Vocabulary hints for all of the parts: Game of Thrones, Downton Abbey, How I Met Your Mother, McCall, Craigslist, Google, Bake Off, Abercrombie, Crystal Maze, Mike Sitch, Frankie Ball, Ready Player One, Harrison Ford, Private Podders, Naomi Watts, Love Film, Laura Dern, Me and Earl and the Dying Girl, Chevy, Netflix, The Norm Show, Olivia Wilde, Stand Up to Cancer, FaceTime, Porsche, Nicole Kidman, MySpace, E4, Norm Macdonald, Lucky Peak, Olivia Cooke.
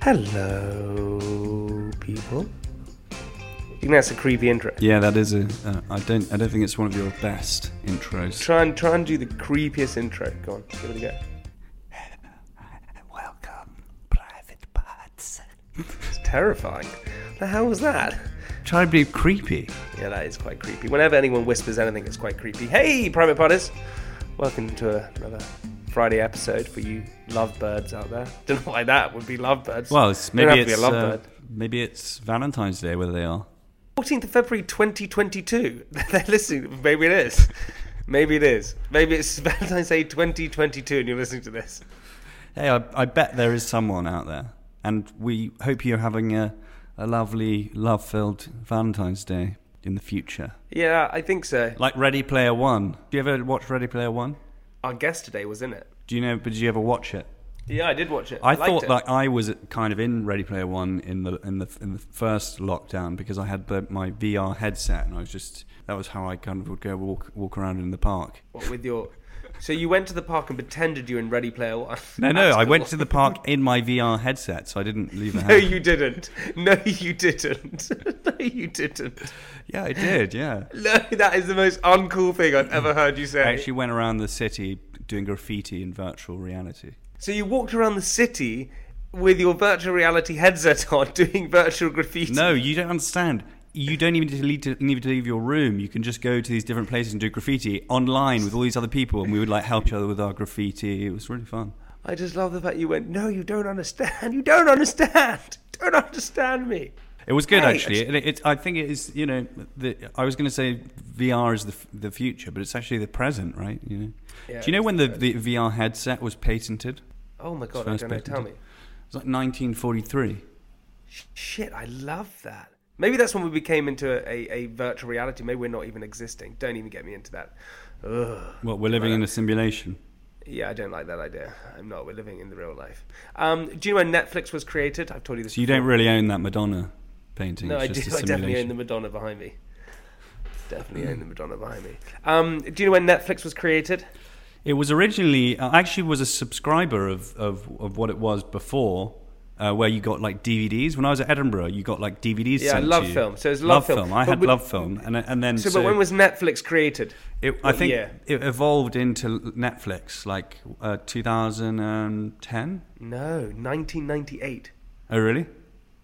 Hello, people. You think that's a creepy intro? Yeah, that is a. I don't think it's one of your best intros. Try and do the creepiest intro. Go on, give it a go. Welcome, Private Podders. It's terrifying. The hell was that? Try and be creepy. Yeah, that is quite creepy. Whenever anyone whispers anything, it's quite creepy. Hey, Private Podders, welcome to another Friday episode for you lovebirds out there. Don't know why that would be lovebirds. Well, maybe it's Valentine's Day, whether they are. 14th of February 2022. They're listening. Maybe it is. Maybe it is. Maybe it's Valentine's Day 2022 and you're listening to this. Hey, I bet there is someone out there. And we hope you're having a lovely, love-filled Valentine's Day in the future. Yeah, I think so. Like Ready Player One. Do you ever watch Ready Player One? Our guest today was in it. Did you ever watch it? Yeah, I did watch it. I thought I was kind of in Ready Player One in the first lockdown because I had my VR headset and I was just, that was how I kind of would go walk around in the park. What with your? So you went to the park and pretended you were in Ready Player One? No, I went to the park in my VR headset, so I didn't leave the house. No, you didn't. Yeah, I did, yeah. No, that is the most uncool thing I've ever heard you say. I actually went around the city doing graffiti in virtual reality. So you walked around the city with your virtual reality headset on doing virtual graffiti? No, you don't understand. You don't even need to leave your room. You can just go to these different places and do graffiti online with all these other people, and we would like help each other with our graffiti. It was really fun. I just love the fact you went, no, you don't understand. You don't understand. Don't understand me. It was good, actually. I think it is, you know, I was going to say VR is the future, but it's actually the present, right? You know? Yeah, do you know when the VR headset was patented? Oh, my God, I don't know. Tell me. It was like 1943. Shit, I love that. Maybe that's when we became into a virtual reality. Maybe we're not even existing. Don't even get me into that. Ugh. Well, we're living in a simulation. Yeah, I don't like that idea. I'm not. We're living in the real life. Do you know when Netflix was created? I've told you this before. You don't really own that Madonna painting. No, it's just I do. I definitely own the Madonna behind me. Do you know when Netflix was created? It was originally... I actually was a subscriber of what it was before... where you got like DVDs. When I was at Edinburgh, you got like DVDs. Yeah, sent Love to you. Film. So it was Love Film. I had Love Film, and then. So, but when was Netflix created? It evolved into Netflix, like 2010. No, 1998. Oh really?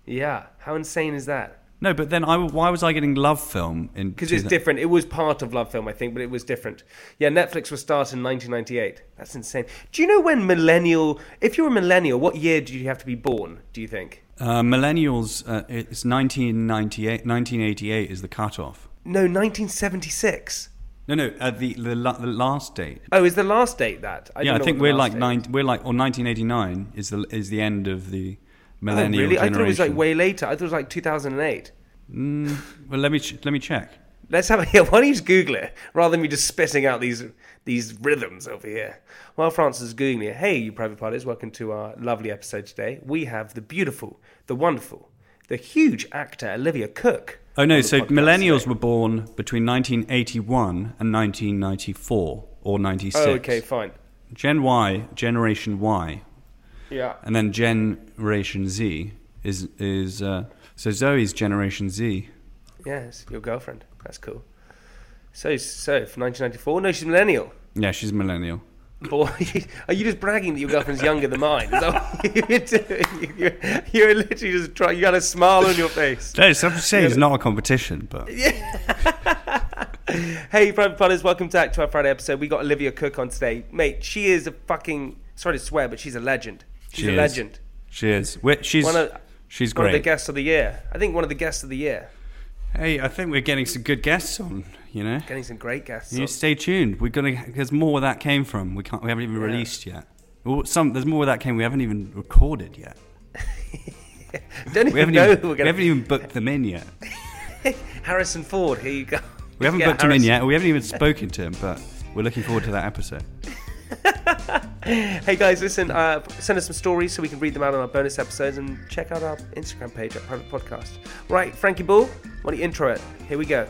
Yeah. How insane is that? No, but then why was I getting Love Film in? Because it's different. It was part of Love Film, I think, but it was different. Yeah, Netflix was started in 1998. That's insane. Do you know when millennial... If you're a millennial, what year do you have to be born, do you think? Millennials, it's 1988 is the cutoff. No, 1976. No, the last date. Oh, is the last date that? I think we're like 1989 is the end of the... millennial generation. I thought it was like way later. I thought it was like 2008. Well, let me check. Let's have a... Yeah, why don't you just Google it rather than me just spitting out these rhythms over here? While Francis is Googling it, hey, you Private Podders, welcome to our lovely episode today. We have the beautiful, the wonderful, the huge actor Olivia Cooke. Oh, no, so millennials today were born between 1981 and 1994 or 96. Oh, okay, fine. Generation Y. Yeah. And then Generation Z is So Zoe's Generation Z. Yes, your girlfriend. That's cool. So 1994? No, she's millennial. Yeah, she's millennial. Boy, are you just bragging that your girlfriend's younger than mine? Is that what you're doing? You're literally just trying. You got a smile on your face. No, so I'm just saying it's not a competition, but. Yeah. Hey, Private Podders, welcome back to our Friday episode. We got Olivia Cooke on today, mate. She is a fucking, sorry to swear, but she's a legend. She's a legend. She is. She's great. One of the guests of the year. Hey, I think we're getting some good guests on. You know, getting some great guests. You stay tuned. We're gonna. There's more where that came from. We haven't even released yet. Well, there's more where that came. We haven't even recorded yet. We haven't even booked them in yet. Harrison Ford, here you go. We haven't booked him in yet. We haven't even spoken to him, but we're looking forward to that episode. Hey guys, listen, send us some stories so we can read them out on our bonus episodes, and check out our Instagram page at Private Podcast. Right, Frankie Ball, why don't you intro it? Here we go.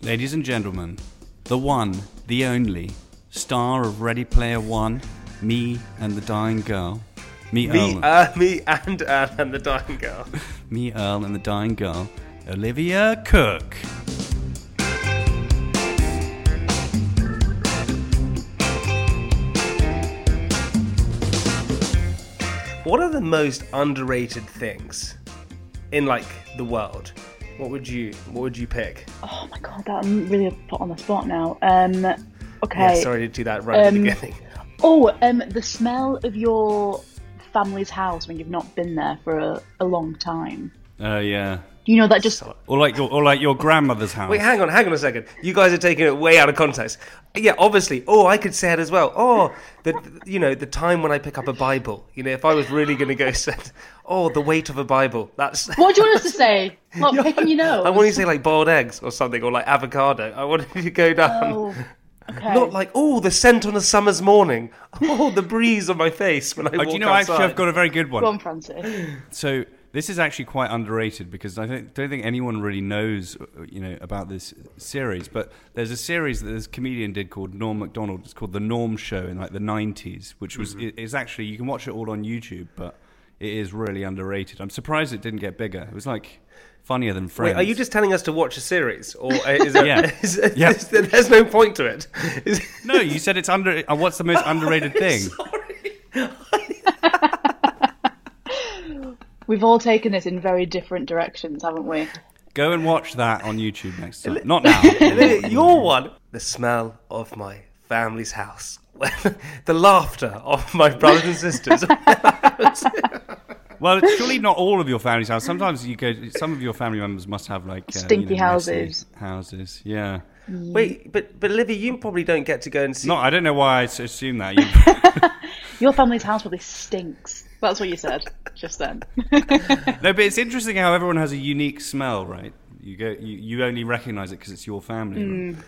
Ladies and gentlemen, the one, the only, star of Ready Player One, Me and the Dying Girl. Me and Earl and the Dying Girl. Me, Earl and the Dying Girl, Olivia Cooke. What are the most underrated things in the world? What would you pick? Oh my god, that I'm really put on the spot now. Okay. Yeah, sorry to do that right at the beginning. The smell of your family's house when you've not been there for a long time. Oh yeah. You know that just or like your grandmother's house. Wait, hang on a second. You guys are taking it way out of context. Yeah, obviously. Oh, I could say it as well. Oh, the time when I pick up a Bible. You know, if I was really going to go set. Oh, the weight of a Bible. That's what do you want us to say? What picking your nose? I want you to say boiled eggs or something, or avocado. I wanted you to go down. Oh, okay. Not the scent on a summer's morning. Oh, the breeze on my face when I walk outside. Actually, I've got a very good one. Go on, Francis. So. This is actually quite underrated because I don't think anyone really knows, about this series. But there's a series that this comedian did called Norm Macdonald. It's called The Norm Show in the 90s, which was it's actually, you can watch it all on YouTube, but it is really underrated. I'm surprised it didn't get bigger. It was funnier than Friends. Wait, are you just telling us to watch a series, or is it? Yeah. Yep. There's no point to it. No, you said it's under. What's the most underrated thing? Sorry. We've all taken this in very different directions, haven't we? Go and watch that on YouTube next time. Not now. Your one. The smell of my family's house. The laughter of my brothers and sisters. Well, it's surely not all of your family's house. Sometimes some of your family members must have stinky houses. Houses, yeah. Wait, but Livy, you probably don't get to go and see. No, I don't know why I assume that. Your family's house probably stinks. That's what you said just then. No, but it's interesting how everyone has a unique smell, right? You only recognise it because it's your family. Mm. Right?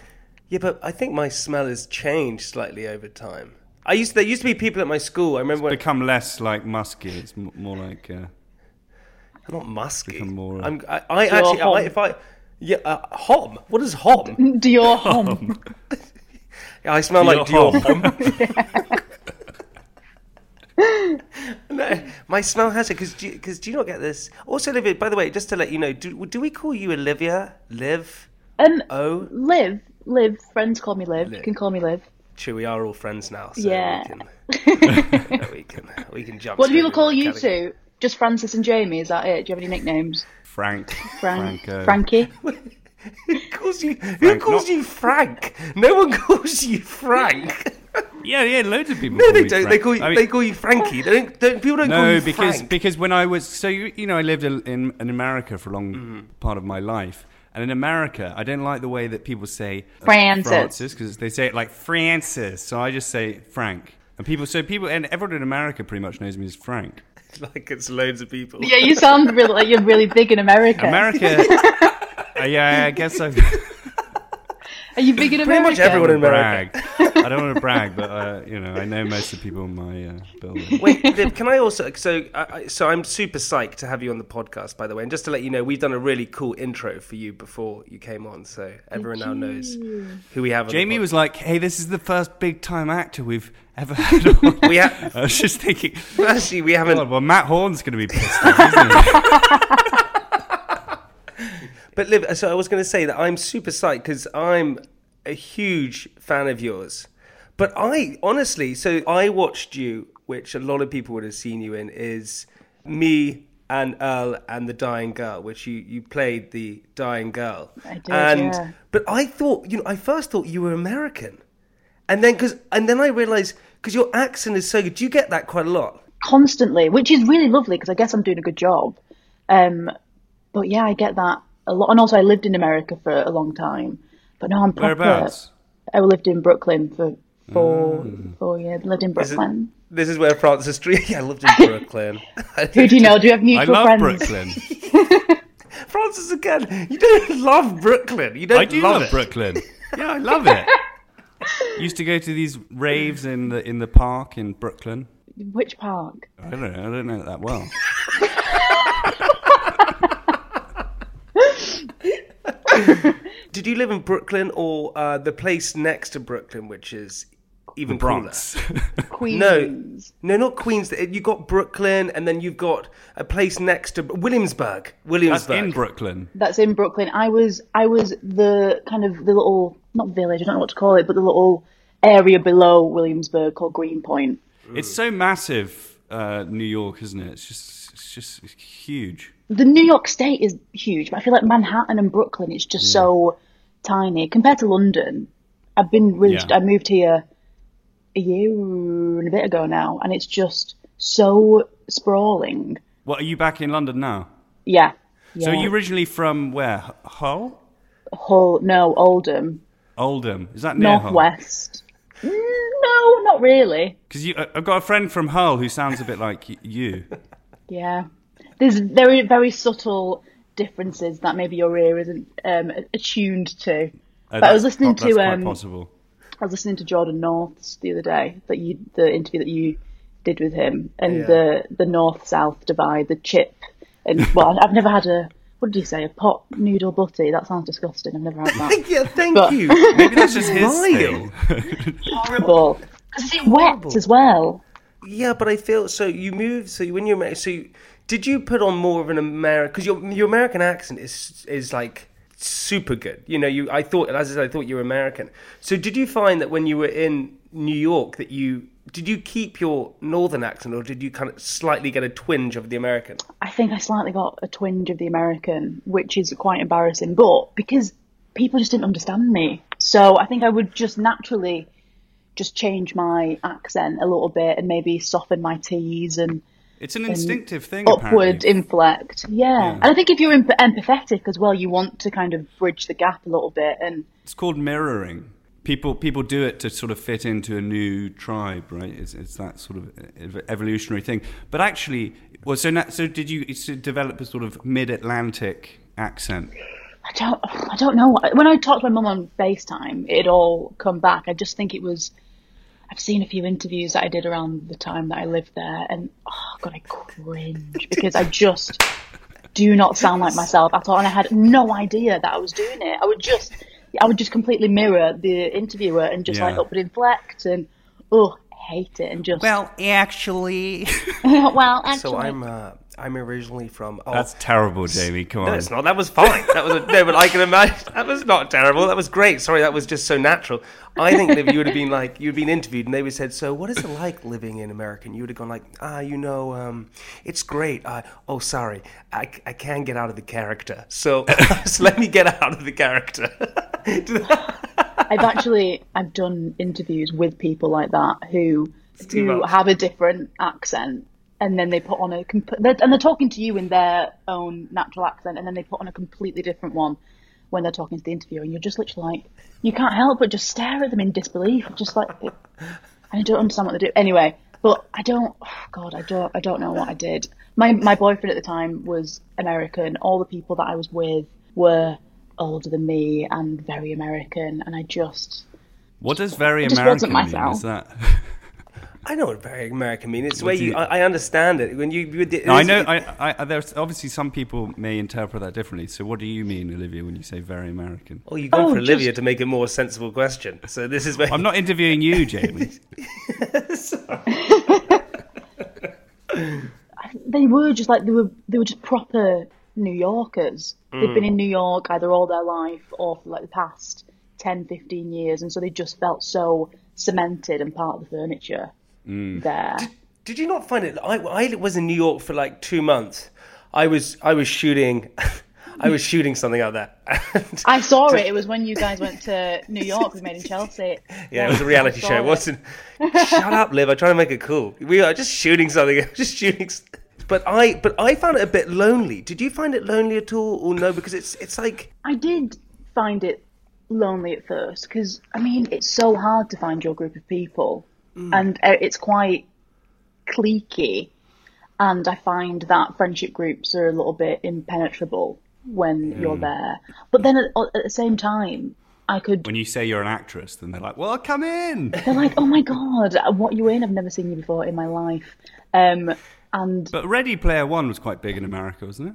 Yeah, but I think my smell has changed slightly over time. There used to be people at my school. I remember become less musky. It's more like not musky. Become more. Hom. What is hom? Dior hom. Yeah, I smell like Dior hom. No, my smell has it because do you not get this? Also, Olivia, by the way, just to let you know, do we call you Olivia? Liv? Liv. Friends call me Liv. You can call me Liv. True, we are all friends now. So yeah. We can jump. What do people call you two? Just Francis and Jamie? Is that it? Do you have any nicknames? Frank. Frankie. Who calls you Frank? No one calls you Frank. Yeah, loads of people. No, they don't. Frank. They call you Frankie. Because when I was I lived in America for a long part of my life, and in America I don't like the way that people say Francis because they say it like Francis, so I just say Frank, and and everyone in America pretty much knows me as Frank. It's loads of people. Yeah, you sound really like you're really big in America. Yeah, I guess so. Are you big in America? Pretty much everyone in America. I don't want to brag, but I know most of the people in my building. Wait, Liv, can I also? So I'm super psyched to have you on the podcast, by the way. And just to let you know, we've done a really cool intro for you before you came on, so everyone now knows who we have. Jamie was like, "Hey, this is the first big time actor we've ever had on." I was just thinking, actually, we haven't. God, well, Matt Horn's going to be pissed off, isn't he? But Liv, so I was going to say that I'm super psyched because I'm a huge fan of yours. But I honestly, so I watched you, which a lot of people would have seen you in, is Me and Earl and the Dying Girl, which you played the dying girl. I did, and yeah. But I thought, I first thought you were American. And then I realised, because your accent is so good, do you get that quite a lot? Constantly, which is really lovely because I guess I'm doing a good job. But yeah, I get that a lot. And also I lived in America for a long time. But now I'm proper. Whereabouts? I lived in Brooklyn for four years. Lived in Brooklyn. This is where Francis Street. Yeah, I lived in Brooklyn. Who do you know? Do you have mutual friends? I love Brooklyn. Francis, again, you don't love Brooklyn. You don't. I do love Brooklyn. Yeah, I love it. Used to go to these raves in the park in Brooklyn. Which park? I don't know. I don't know it that well. Did you live in Brooklyn or the place next to Brooklyn, which is even Bronx? Queens. No, not Queens. You got Brooklyn, and then you've got a place next to Williamsburg. That's in Brooklyn. That's in Brooklyn. I was the kind of the little, not village, I don't know what to call it, but the little area below Williamsburg called Greenpoint. It's so massive, New York, isn't it? It's just huge. The New York state is huge, but I feel like Manhattan and Brooklyn, it's just so tiny. Compared to London, I moved here a year and a bit ago now, and it's just so sprawling. Well, are you back in London now? Yeah. So are you originally from where? Hull? Hull, no, Oldham. Oldham, is that near Northwest? Hull? No, not really. Because I've got a friend from Hull who sounds a bit like you. Yeah. There's very, very subtle differences that maybe your ear isn't attuned to. But I was listening to. That's quite possible. I was listening to Jordan North's the other day, the interview that you did with him, and the north-south divide, the chip. And well, I've never had a. What did you say? A pot noodle butty? That sounds disgusting. I've never had that. Yeah, thank you. Maybe that's just his thing. Horrible. Because it's wet as well. Yeah, but I feel so. You move so when you're married, so. Did you put on more of an American? Because your American accent is like super good. I thought you were American. So did you find that when you were in New York that did you keep your northern accent, or did you kind of slightly get a twinge of the American? I think I slightly got a twinge of the American, which is quite embarrassing. But because people just didn't understand me, so I think I would just naturally just change my accent a little bit and maybe soften my T's and. It's an instinctive thing, upward inflect, yeah. And I think if you're empathetic as well, you want to kind of bridge the gap a little bit. And it's called mirroring. People do it to sort of fit into a new tribe, right? It's that sort of evolutionary thing. But actually, so did you develop a sort of mid-Atlantic accent? I don't know. When I talked to my mum on FaceTime, it all come back. I just think it was. I've seen a few interviews that I did around the time that I lived there, and oh god, I cringe because I just do not sound like myself at all, and I had no idea that I was doing it. I would just completely mirror the interviewer and just like upward inflect and hate it and just. Well, actually. So I'm originally from. Oh, that's terrible, Jamie. Come on. No, it's not. That was fine. That was no, but I can imagine that was not terrible. That was great. Sorry, that was just so natural. I think Liv, you'd have been interviewed, and they would have said, "So, what is it like living in America?" And you would have gone like, it's great. Sorry, I can get out of the character. So let me get out of the character. I've done interviews with people like that who have a different accent. And then they put on and they're talking to you in their own natural accent, and then they put on a completely different one when they're talking to the interviewer, and you're just literally like, you can't help but just stare at them in disbelief, just like, I don't understand what they do. Anyway, but I don't know what I did. My boyfriend at the time was American. All the people that I was with were older than me and very American, and I just. What does very American mean? Is that? I know what very American means. It's the way I understand it. When you no, I know. I there's obviously some people may interpret that differently. So, what do you mean, Olivia, when you say very American? Well, you've gone for Olivia to make a more sensible question. So this is where I'm not interviewing you, Jamie. They were just proper New Yorkers. They've been in New York either all their life or for like the past 10, 15 years. And so they just felt so cemented and part of the furniture there. Did you not find it? I was in New York for like 2 months. I was shooting... I was shooting something out there. I saw it. It was when you guys went to New York. We made in Chelsea. Yeah, it was a reality show. It wasn't. Shut up, Liv. I'm trying to make it cool. We are just shooting something. Just shooting. But I found it a bit lonely. Did you find it lonely at all, or no? Because it's like I did find it lonely at first. Because I mean, it's so hard to find your group of people, and it's quite cliquey. And I find that friendship groups are a little bit impenetrable when you're there. But then at the same time, I could... When you say you're an actress, then they're like, well, come in! They're like, oh my God, what are you in? I've never seen you before in my life. But Ready Player One was quite big in America, wasn't it?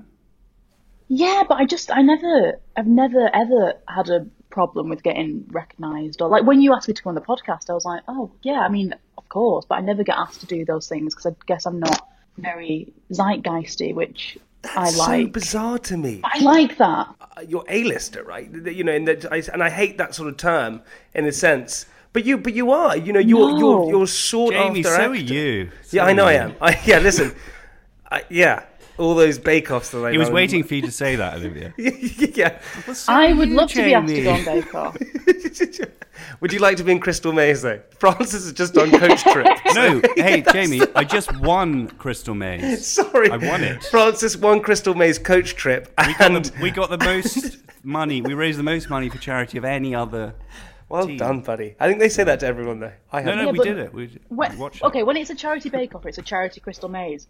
Yeah, but I've never ever had a problem with getting recognised. Or like when you asked me to come on the podcast, I was like, oh yeah, I mean, of course. But I never get asked to do those things because I guess I'm not very zeitgeisty, which... That's so bizarre to me. I like that. You're A-lister, right? You know, and I hate that sort of term in a sense. But you are. You know, you're sought Jamie, after. Jamie, so actor. Are you? So yeah, I know I am. Listen. All those Bake Offs that I was waiting for you to say that, Olivia. Yeah. So I would love Jamie. To be asked to go on Bake Off. Would you like to be in Crystal Maze, though? Francis is just on Coach Trip. No, hey, Jamie, I just won Crystal Maze. Sorry. I won it. Francis won Crystal Maze Coach Trip. We got the most money. We raised the most money for charity of any other Well team. Done, buddy. I think they say that to everyone, though. We did it. We watched it. Okay, when it's a charity bake-off, it's a charity Crystal Maze.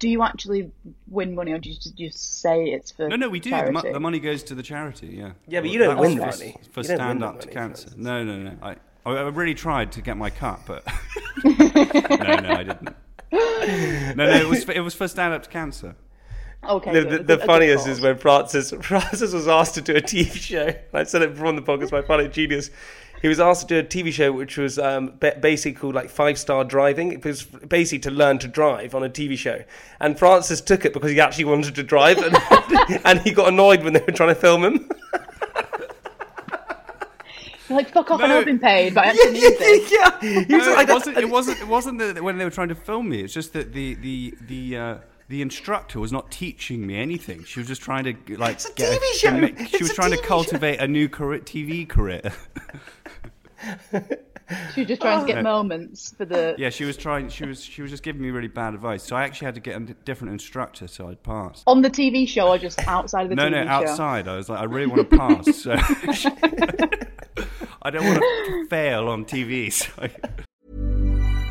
Do you actually win money, or do you just say it's for charity? No, we do. The money goes to the charity, yeah. Yeah, but you don't win the money. For Stand Up to Cancer. No. I really tried to get my cut, but... no, I didn't. No, it was for Stand Up to Cancer. Okay. The funniest is when Francis was asked to do a TV show. I said it before on the podcast, but I found it genius. He was asked to do a TV show which was basically called like 5 Star Driving. It was basically to learn to drive on a TV show. And Francis took it because he actually wanted to drive and he got annoyed when they were trying to film him. Like, fuck off, I have been paid, but I actually need this. Yeah. It wasn't that when they were trying to film me. It's just that the instructor was not teaching me anything. She was just trying to like. It's a TV show. She was trying to cultivate a new career, TV career. She was just trying to get moments for the. Yeah, she was trying. She was just giving me really bad advice. So I actually had to get a different instructor so I'd pass. On the TV show, or just outside of the TV show? No, outside. I was like, I really want to pass. So I don't want to fail on TV. So.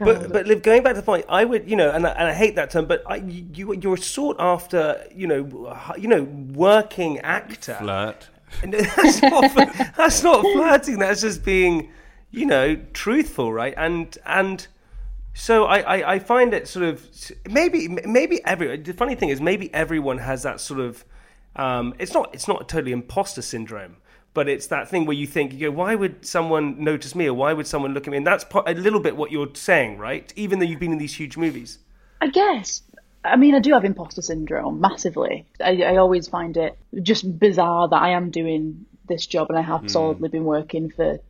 But Liv, going back to the point, I would, you know, and I hate that term, but you're sought after, you know, working actor. Flirt. That's not flirting. That's just being, you know, truthful, right? And so I find it sort of maybe everyone. The funny thing is, maybe everyone has that sort of. It's not totally imposter syndrome. But it's that thing where you think, you go, why would someone notice me, or why would someone look at me? And that's a little bit what you're saying, right? Even though you've been in these huge movies. I guess. I mean, I do have imposter syndrome, massively. I always find it just bizarre that I am doing this job and I have solidly been working for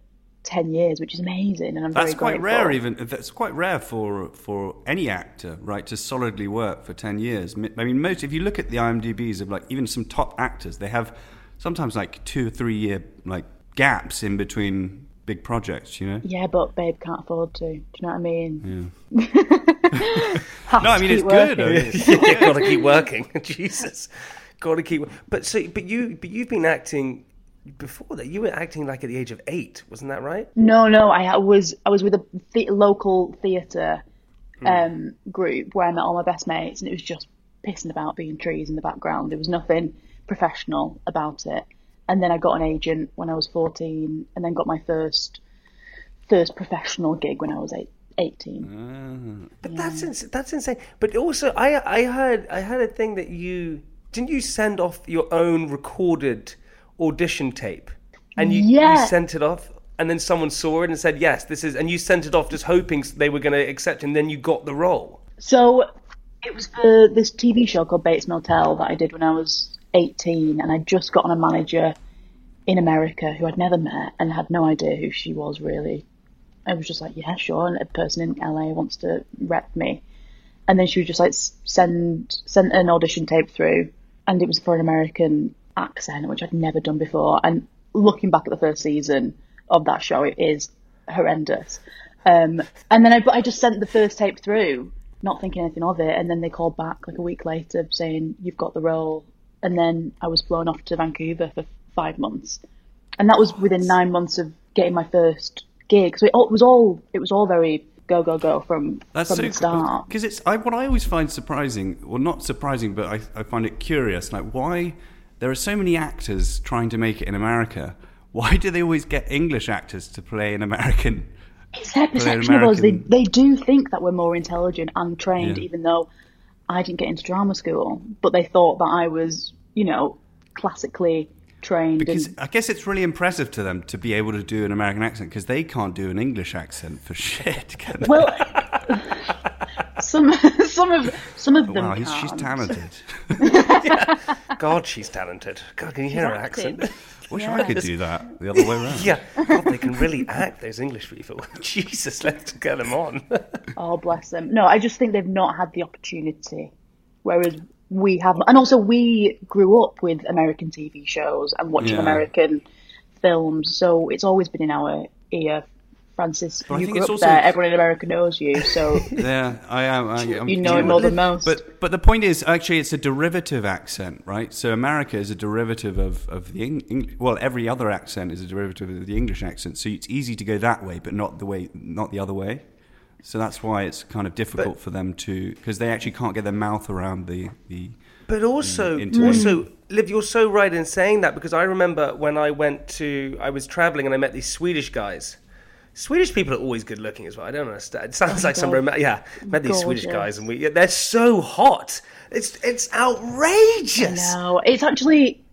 10 years, which is amazing. And I'm very grateful. That's quite rare, even. That's quite rare for any actor, right, to solidly work for 10 years. I mean, most, if you look at the IMDb's of, like, even some top actors, they have sometimes, like, 2 or 3 year, like, gaps in between big projects, you know? Yeah, but Babe can't afford to. Do you know what I mean? Yeah. No, I mean, it's working. Good. Yeah, got to keep working. Jesus. Got to keep... But you've been acting... Before that, you were acting like at the age of 8, wasn't that right? No, I was with a local theatre group where I met all my best mates, and it was just pissing about, being trees in the background. There was nothing professional about it. And then I got an agent when I was 14, and then got my first professional gig when I was 18. But yeah. That's insane. But also, I heard a thing that you send off your own recorded audition tape, and you sent it off, and then someone saw it and said, yes, this is, and you sent it off just hoping they were going to accept it, and then you got the role. So it was for this TV show called Bates Motel that I did when I was 18, and I just got on a manager in America who I'd never met and had no idea who she was, really. I was just like, yeah, sure, and a person in LA wants to rep me. And then she was just like, sent an audition tape through, and it was for an American accent, which I'd never done before, and looking back at the first season of that show, it is horrendous. And then I just sent the first tape through, not thinking anything of it, and then they called back like a week later saying you've got the role, and then I was flown off to Vancouver for 5 months, and that was within 9 months of getting my first gig. So it was all very go from the start. Because what I always find surprising, well, not surprising, but I find it curious, like, why. There are so many actors trying to make it in America. Why do they always get English actors to play an American? It's their perception of us. They do think that we're more intelligent and trained, even though I didn't get into drama school. But they thought that I was, you know, classically trained. Because I guess it's really impressive to them to be able to do an American accent, because they can't do an English accent for shit, can they? Well... Some of them. Wow, she's talented. Yeah. God, she's talented. God, can you hear her accent? Wish I could do that the other way around. Yeah, God, they can really act, those English people. Jesus, let's get them on. Oh, bless them. No, I just think they've not had the opportunity, whereas we have. And also, we grew up with American TV shows and watching American films, so it's always been in our ear. Francis, well, you grew up there, everyone in America knows you, so... Yeah, I am. You know it more than most. But the point is, actually, it's a derivative accent, right? So America is a derivative of the English... Well, every other accent is a derivative of the English accent, so it's easy to go that way, but not the other way. So that's why it's kind of difficult for them to... Because they actually can't get their mouth around the But also, Liv, you're so right in saying that, because I remember when I was travelling and I met these Swedish guys... Swedish people are always good looking as well. I don't understand. It sounds like some romantic... Yeah, met these Swedish guys and they're so hot. It's outrageous. No, it's actually...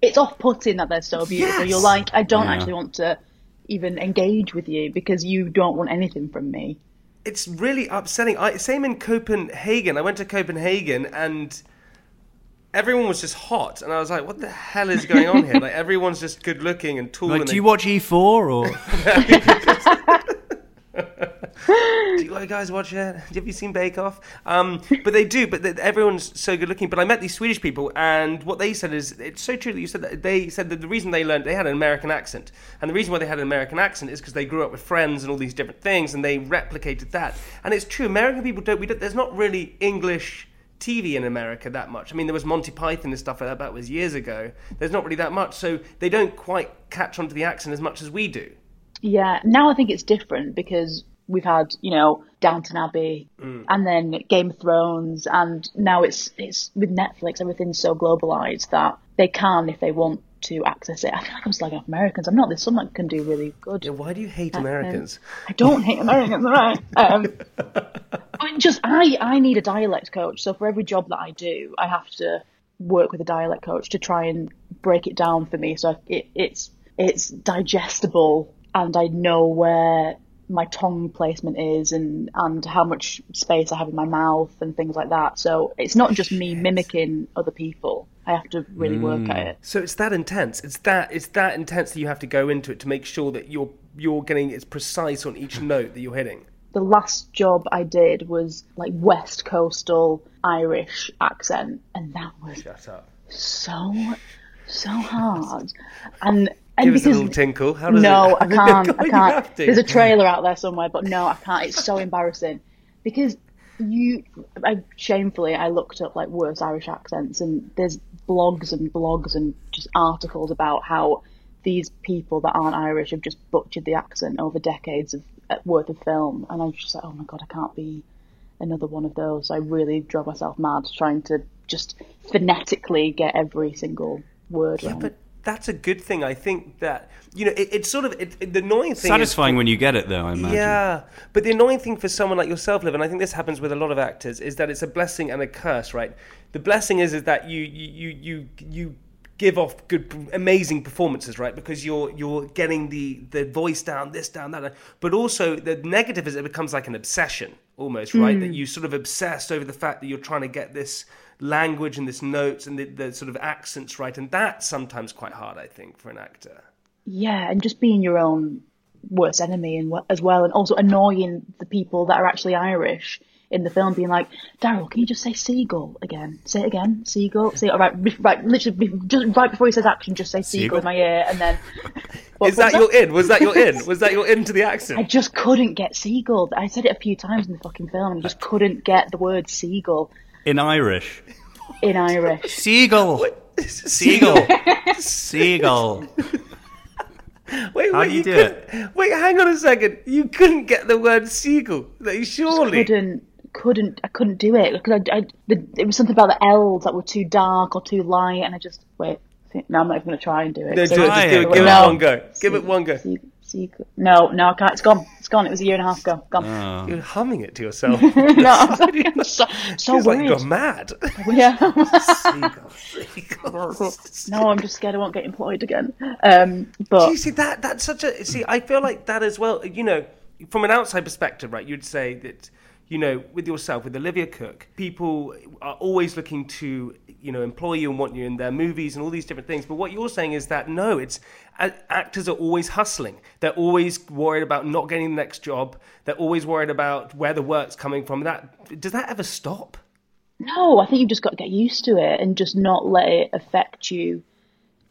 It's off-putting that they're so beautiful. Yes. You're like, I don't actually want to even engage with you because you don't want anything from me. It's really upsetting. Same in Copenhagen. I went to Copenhagen and... Everyone was just hot, and I was like, what the hell is going on here? Like, everyone's just good-looking and tall. Like, do you watch E4, or...? Do you guys watch it? Have you seen Bake Off? But they do, but everyone's so good-looking. But I met these Swedish people, and what they said is... It's so true that you said that. They said that the reason they learned... They had an American accent. And the reason why they had an American accent is because they grew up with friends and all these different things, and they replicated that. And it's true, American people don't... There's not really English... TV in America that much. I mean, there was Monty Python and stuff like that, but it was years ago. There's not really that much, so they don't quite catch onto the accent as much as we do. Yeah, now I think it's different because we've had, you know, Downton Abbey and then Game of Thrones, and now it's with Netflix, everything's so globalised that they can, if they want to, access it. I feel like I'm slagging off Americans. I'm not. There's someone that can do really good. Yeah, why do you hate Americans? I don't hate Americans, right? I need a dialect coach. So for every job that I do, I have to work with a dialect coach to try and break it down for me, so it's digestible, and I know where my tongue placement is and how much space I have in my mouth and things like that. So it's not just me mimicking other people. I have to really work at it. So it's that intense. It's that intense that you have to go into it to make sure that you're you're getting is precise on each note that you're hitting. The last job I did was like West Coastal Irish accent, and that was so hard. And give us a little tinkle. How does I can't. I can't. There's a trailer out there somewhere, but no, I can't. It's so embarrassing because I looked up like worst Irish accents, and there's blogs and just articles about how these people that aren't Irish have just butchered the accent over decades of worth of film. And I was just like, oh my God, I can't be another one of those. So I really drove myself mad trying to just phonetically get every single word wrong. But that's a good thing. I think that, it's sort of the annoying thing. Satisfying when you get it, though, I imagine. Yeah, but the annoying thing for someone like yourself, Liv, and I think this happens with a lot of actors, is that it's a blessing and a curse, right? The blessing is that you give off good, amazing performances, right? Because you're getting the voice down, this down, that. But also the negative is it becomes like an obsession almost, right? That you sort of obsessed over the fact that you're trying to get this language and this notes and the sort of accents right, and that's sometimes quite hard, I think, for an actor. Yeah, and just being your own worst enemy as well, and also annoying the people that are actually Irish in the film, being like, Daryl, can you just say seagull again? Say it again, seagull. Say it, right, literally, just right before he says action, just say seagull in my ear, and then... Was that your in? Was that your in to the accent? I just couldn't get seagull. I said it a few times in the fucking film, and I just couldn't get the word seagull. In Irish. Seagull. Seagull. Seagull. Wait, you do it? Wait, hang on a second. You couldn't get the word seagull. Like, surely. I couldn't do it. Because it was something about the L's that were too dark or too light, and I just, I'm not even going to try and do it. No, do it. Give it one go. Seagull. No, I can't. It's gone. It was a year and a half ago. Gone. Oh. You're humming it to yourself. No, I'm so weird. Like you're mad. Yeah. Seagull. No, I'm just scared I won't get employed again. But do you see that? That's such a. See, I feel like that as well. From an outside perspective, right? You'd say that. With yourself, with Olivia Cooke, people are always looking to, employ you and want you in their movies and all these different things. But what you're saying is that, no, it's actors are always hustling. They're always worried about not getting the next job. They're always worried about where the work's coming from. Does that ever stop? No, I think you've just got to get used to it and just not let it affect you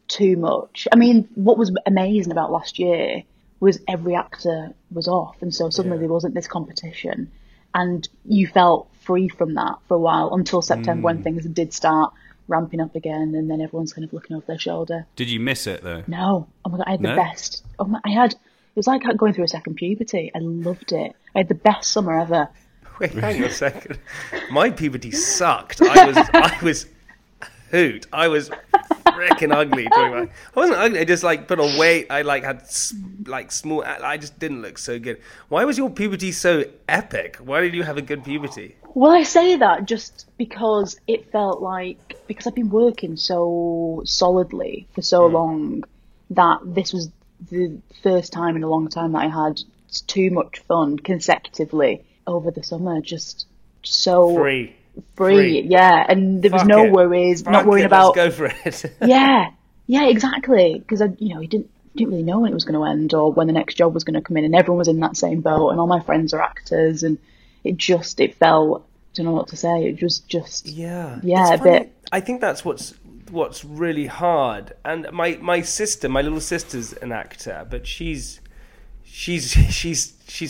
too much. I mean, what was amazing about last year was every actor was off. And so suddenly there wasn't this competition. And you felt free from that for a while until September when things did start ramping up again, and then everyone's kind of looking over their shoulder. Did you miss it though? No. Oh my God, I had the best. It was like going through a second puberty. I loved it. I had the best summer ever. Wait, hang on a second. My puberty sucked. I was hoot. I was freaking ugly. I wasn't ugly. I just put on weight. I had small. I just didn't look so good. Why was your puberty so epic? Why did you have a good puberty? Well, I say that just because it felt like I've been working so solidly for so long that this was the first time in a long time that I had too much fun consecutively over the summer. Just so free. Free, yeah, and there was no worries, not worrying about. Let's go for it. yeah, exactly. Because you didn't really know when it was going to end or when the next job was going to come in, and everyone was in that same boat, and all my friends are actors, and it felt. I don't know what to say. It was just a bit. I think that's what's really hard. And my little sister's an actor, but she's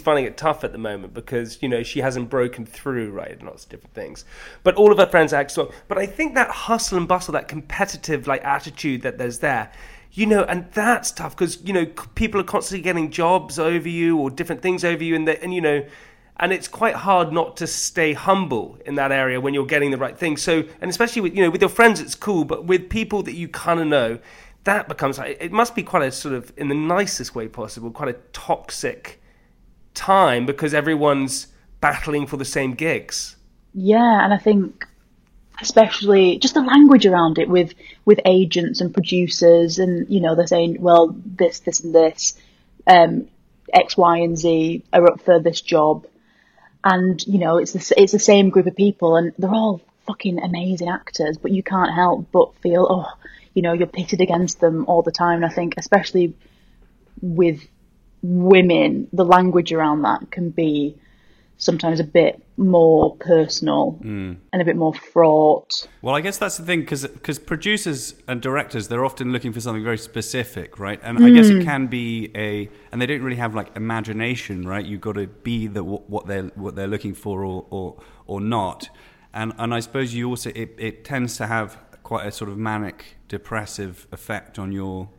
finding it tough at the moment because she hasn't broken through, right, and lots of different things. But all of her friends act so. But I think that hustle and bustle, that competitive attitude that there's there, and that's tough because people are constantly getting jobs over you or different things over you, and it's quite hard not to stay humble in that area when you're getting the right thing. So, and especially with with your friends, it's cool, but with people that you kind of know. That becomes, it must be quite a sort of, in the nicest way possible, quite a toxic time because everyone's battling for the same gigs. Yeah, and I think especially just the language around it with agents and producers and, they're saying, well, this and this, X, Y and Z are up for this job. And, it's the same group of people and they're all fucking amazing actors, but you can't help but feel, you're pitted against them all the time. And I think especially with women, the language around that can be sometimes a bit more personal and a bit more fraught. Well, I guess that's the thing, because producers and directors, they're often looking for something very specific, right? And I guess it can be and they don't really have like imagination, right? You've got to be what they're looking for or not. And I suppose you also, it tends to have quite a sort of manic, depressive effect on your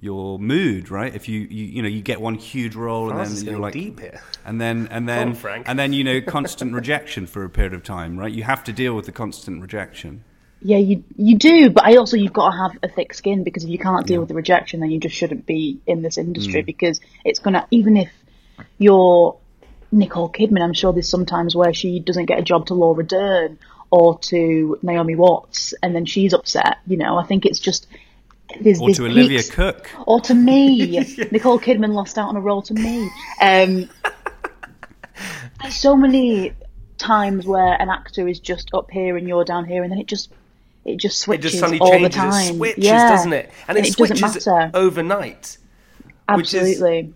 mood, right? If you know you get one huge role and then you're like deep here. and then you know, constant rejection for a period of time, right? You have to deal with the constant rejection. Yeah, you do, but I also, you've got to have a thick skin, because if you can't deal with the rejection, then you just shouldn't be in this industry, because it's gonna, even if you're Nicole Kidman, I'm sure there's sometimes where she doesn't get a job to Laura Dern or to Naomi Watts, and then she's upset, you know. I think it's just Or to Olivia Cooke. Or to me. Yeah. Nicole Kidman lost out on a role to me. There's so many times where an actor is just up here and you're down here, and then it just switches, it just all changes, the time. It switches, doesn't it? And it switches overnight. Absolutely. Which is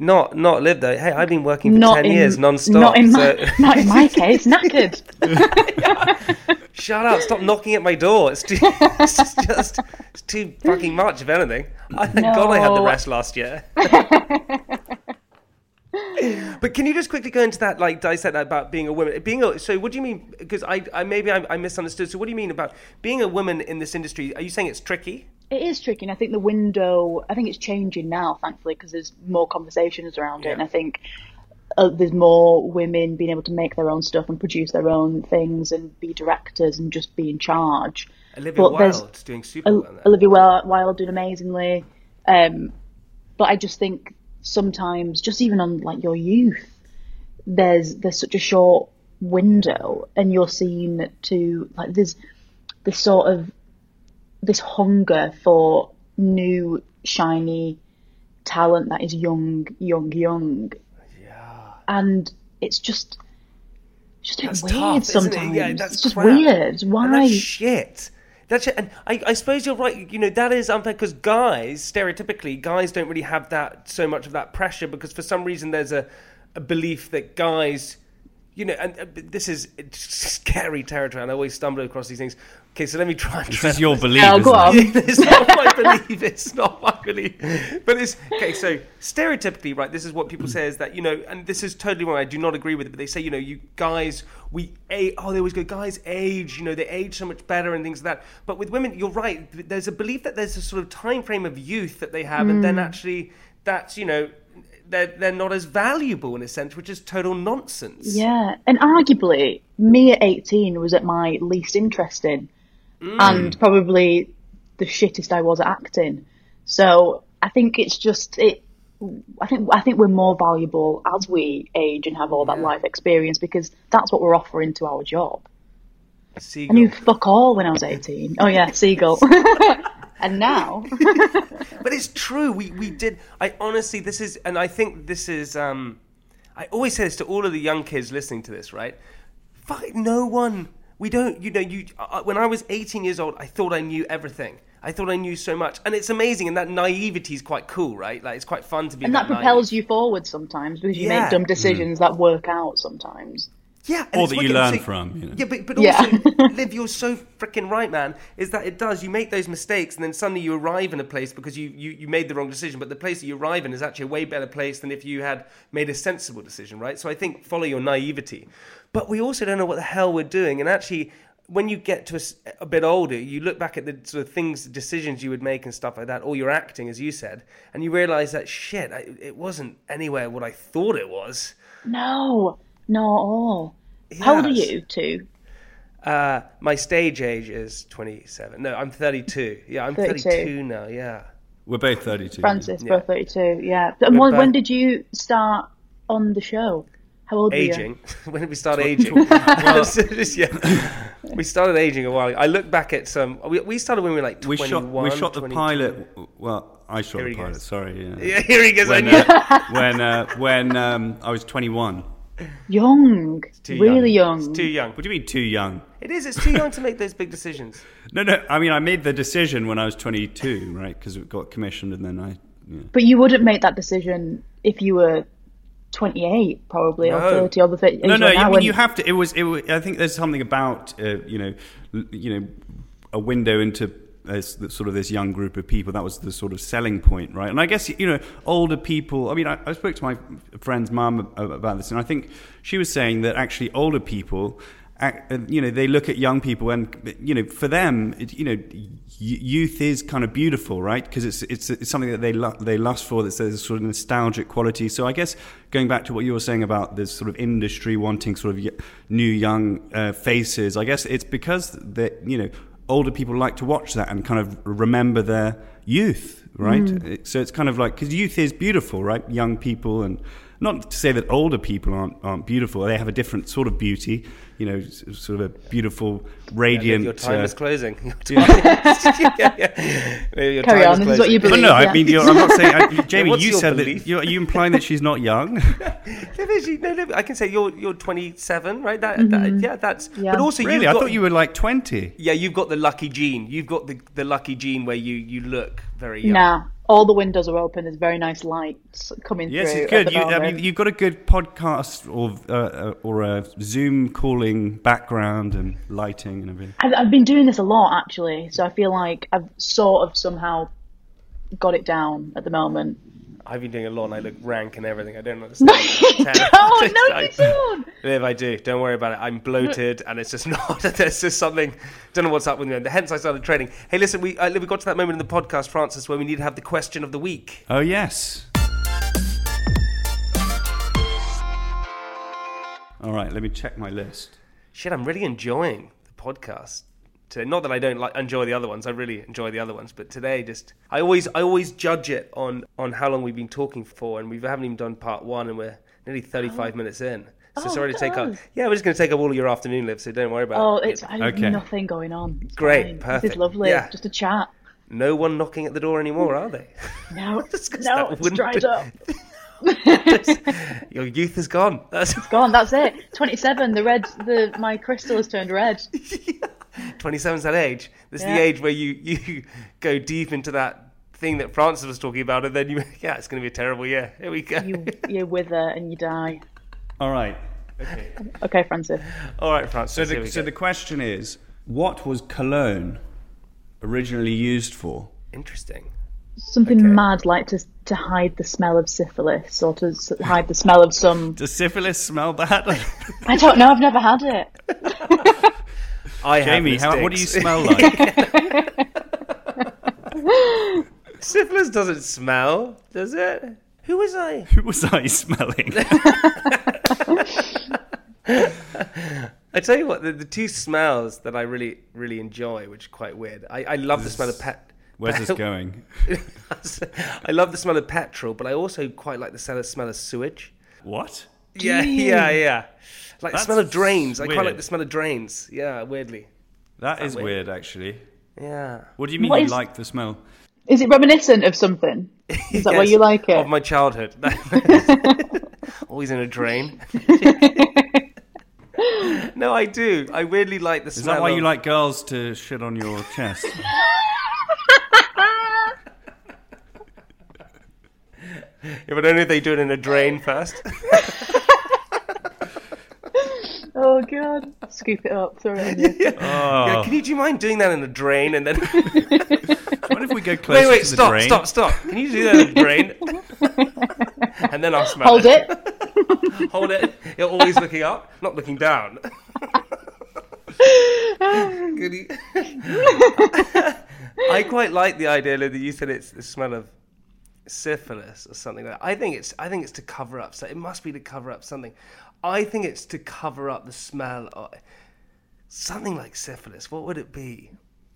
not lived though. Hey, I've been working for 10 years non-stop. Not in my case, knackered. Shut up, stop knocking at my door. It's too fucking much, if anything. Thank God I had the rest last year. But can you just quickly go into that, like dissect that about being a woman? So what do you mean, because I misunderstood. So what do you mean about being a woman in this industry? Are you saying it's tricky? It is tricky, and I think I think it's changing now, thankfully, because there's more conversations around it, and I think there's more women being able to make their own stuff and produce their own things and be directors and just be in charge. Olivia Wilde doing amazingly. But I just think sometimes, just even on like your youth, there's such a short window, and you're seen to, like, there's this sort of this hunger for new shiny talent that is young. And it's just that's weird, tough, sometimes. Yeah, that's it's just crap. Weird. Why? And that's shit. And I suppose you're right. You know, that is unfair, because guys don't really have that, so much of that pressure, because for some reason there's a belief that guys, you know, and this is scary territory, and I always stumble across these things. Okay, so let me try and... This is your belief. Oh, go on. It's not my belief. It's not my belief. But it's... Okay, so stereotypically, right, this is what people say, is that, you know, and this is totally wrong. I do not agree with it, but they say, you know, you guys, they always go, guys age, you know, they age so much better and things like that. But with women, you're right. There's a belief that there's a sort of time frame of youth that they have, and then actually that's, you know... They're not as valuable in a sense, which is total nonsense. Yeah, and arguably, me at 18 was at my least interesting, and probably the shittest I was at acting. So I think it's just it. I think we're more valuable as we age and have all that life experience, because that's what we're offering to our job. Seagull. I knew fuck all when I was 18. Oh yeah, seagull. And now, but it's true. We did. I honestly, this is, and I think this is. I always say this to all of the young kids listening to this, right? Fuck no one. We don't. You know, when I was 18 years old, I thought I knew everything. I thought I knew so much, and it's amazing. And that naivety is quite cool, right? Like, it's quite fun to be. And that propels you forward sometimes, because you make dumb decisions that work out sometimes. Yeah, and or that you learn from. You know? Yeah, but also, Liv, you're so freaking right, man, is that it does. You make those mistakes, and then suddenly you arrive in a place because you made the wrong decision, but the place that you arrive in is actually a way better place than if you had made a sensible decision, right? So I think follow your naivety. But we also don't know what the hell we're doing, and actually... When you get to a bit older, you look back at the sort of things, decisions you would make and stuff like that, or your acting, as you said, and you realise that, shit, it wasn't anywhere what I thought it was. No, not at all. Yes. How old are you two? My stage age is 27. No, I'm 32. Yeah, I'm 32 now, yeah. We're both 32. Francis, both 32, yeah. And when did you start on the show? How old were you? Aging. When did we start aging? Well, we started aging a while ago. I look back at some... We started when we were like 21, we shot the 22. Pilot... Well, I shot the pilot, sorry. Yeah, here he goes. When I was 21. Young. Really young. It's too young. What do you mean too young? It is. It's too young to make those big decisions. No. I mean, I made the decision when I was 22, right? Because it got commissioned and then I... Yeah. But you wouldn't make that decision... if you were 28 probably, or 30 or the 30. No, I mean, you have to, it was, I think there's something about, a window into sort of this young group of people. That was the sort of selling point, right? And I guess, older people, I mean, I spoke to my friend's mum about this, and I think she was saying that actually older people, they look at young people, and for them, youth is kind of beautiful, right? Because it's something that they lust for. That's a sort of nostalgic quality. So I guess going back to what you were saying about this sort of industry wanting sort of new young faces, I guess it's because that older people like to watch that and kind of remember their youth, right? Mm. So it's kind of like, because youth is beautiful, right? Young people. And not to say that older people aren't beautiful. They have a different sort of beauty, sort of a beautiful, radiant... your time is closing. Your Carry time on, is this closing. Is what you believe. But no, yeah. I mean, I'm not saying... Jamie, you said belief? That... Are you implying that she's not young? No, I can say you're 27, right? That's... Yeah. But also, really? I thought you were like 20. Yeah, you've got the lucky gene. You've got the lucky gene where you look very young. Nah. All the windows are open. There's very nice lights coming through. Yes, it's good. You've got a good podcast or a Zoom calling background and lighting and everything. I've been doing this a lot, actually, so I feel like I've sort of somehow got it down at the moment. I've been doing a lot, and I look rank and everything. I don't understand. No, you don't. Liv, I do. Don't worry about it. I'm bloated, and it's just not. There's just something. Don't know what's up with me. Hence, I started training. Hey, listen, we got to that moment in the podcast, Francis, where we need to have the question of the week. Oh yes. All right, let me check my list. Shit, I'm really enjoying the podcast today. Not that I don't enjoy the other ones. I really enjoy the other ones, but today I always judge it on how long we've been talking for, and we haven't even done part one, and we're nearly 35 minutes in. So sorry to take up. Yeah, we're just going to take up all of your afternoon, Liv. So don't worry about it. Oh, I have nothing going on. It's great, fine. Perfect. This is lovely. Yeah. Just a chat. No one knocking at the door anymore, are they? No, no, it's dried up. Your youth is gone. It's gone. That's it. 27. My crystal has turned red. 27's that age. This is the age where you go deep into that thing that Francis was talking about, and then it's going to be a terrible year. Here we go. You wither and you die. All right. Okay, Francis. All right, Francis. So the question is, what was cologne originally used for? Interesting. Something mad, like to hide the smell of syphilis, or to hide the smell of some... Does syphilis smell bad? I don't know. I've never had it. Jamie, what do you smell like? Syphilis doesn't smell, does it? Who was I smelling? I tell you what, the two smells that I really, really enjoy, which is quite weird. I love the smell of pet. Where's this going? I love the smell of petrol, but I also quite like the smell of sewage. What? Yeah. Like the smell of drains. Weird. I quite like the smell of drains. Yeah, weirdly. That is weird, actually. Yeah. What do you mean you like the smell? Is it reminiscent of something? Is that why you like it? Of my childhood. Always in a drain. No, I do. I weirdly like the smell. Is that why you like girls to shit on your chest? Yeah, but only if they do it in a drain first. Oh, God. Scoop it up. Throw it in you. Yeah. Oh. Yeah, do you mind doing that in the drain? And then... What if we go close to the drain? Stop. Can you do that in the drain? And then I'll smell it. Hold it. You're always looking up, not looking down. Goody. I quite like the idea that you said it's the smell of syphilis or something like that. I think it's to cover up. So it must be to cover up something. I think it's to cover up the smell of something like syphilis. What would it be?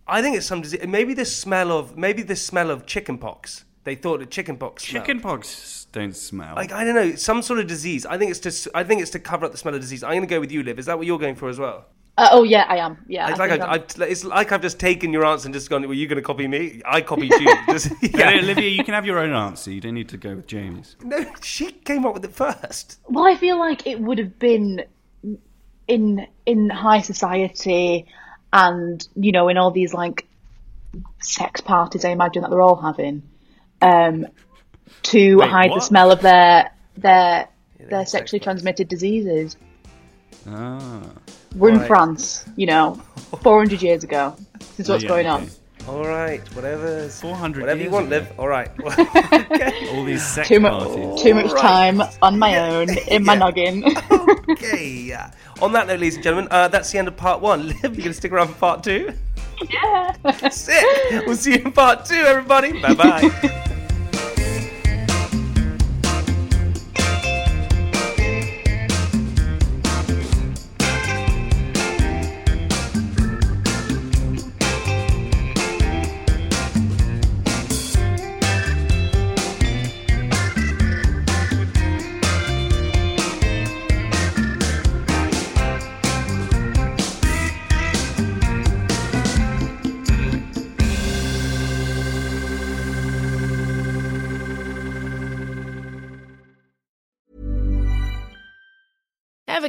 I think it's some disease. Maybe the smell of chickenpox. They thought that chickenpox smelled. Chickenpox don't smell. Like, I don't know, some sort of disease. I think it's to cover up the smell of disease. I'm going to go with you, Liv. Is that what you're going for as well? Yeah, I am. Yeah, it's like I've just taken your answer and just gone, were you going to copy me? I copied you. No, Olivia, you can have your own answer. You don't need to go with James. No, she came up with it first. Well, I feel like it would have been in high society, and in all these like sex parties, I imagine that they're all having. to hide the smell of their sexually transmitted diseases. Ah. We're in France, you know, 400 years ago. This is what's going on. All right, whatever. 400. Whatever you want, Liv. All right. Okay. All these sex parties. Too much time on my own in my noggin. Okay. On that note, ladies and gentlemen, that's the end of part one. Liv, you're gonna stick around for part two? Yeah. Sick. We'll see you in part two, everybody. Bye bye. Ever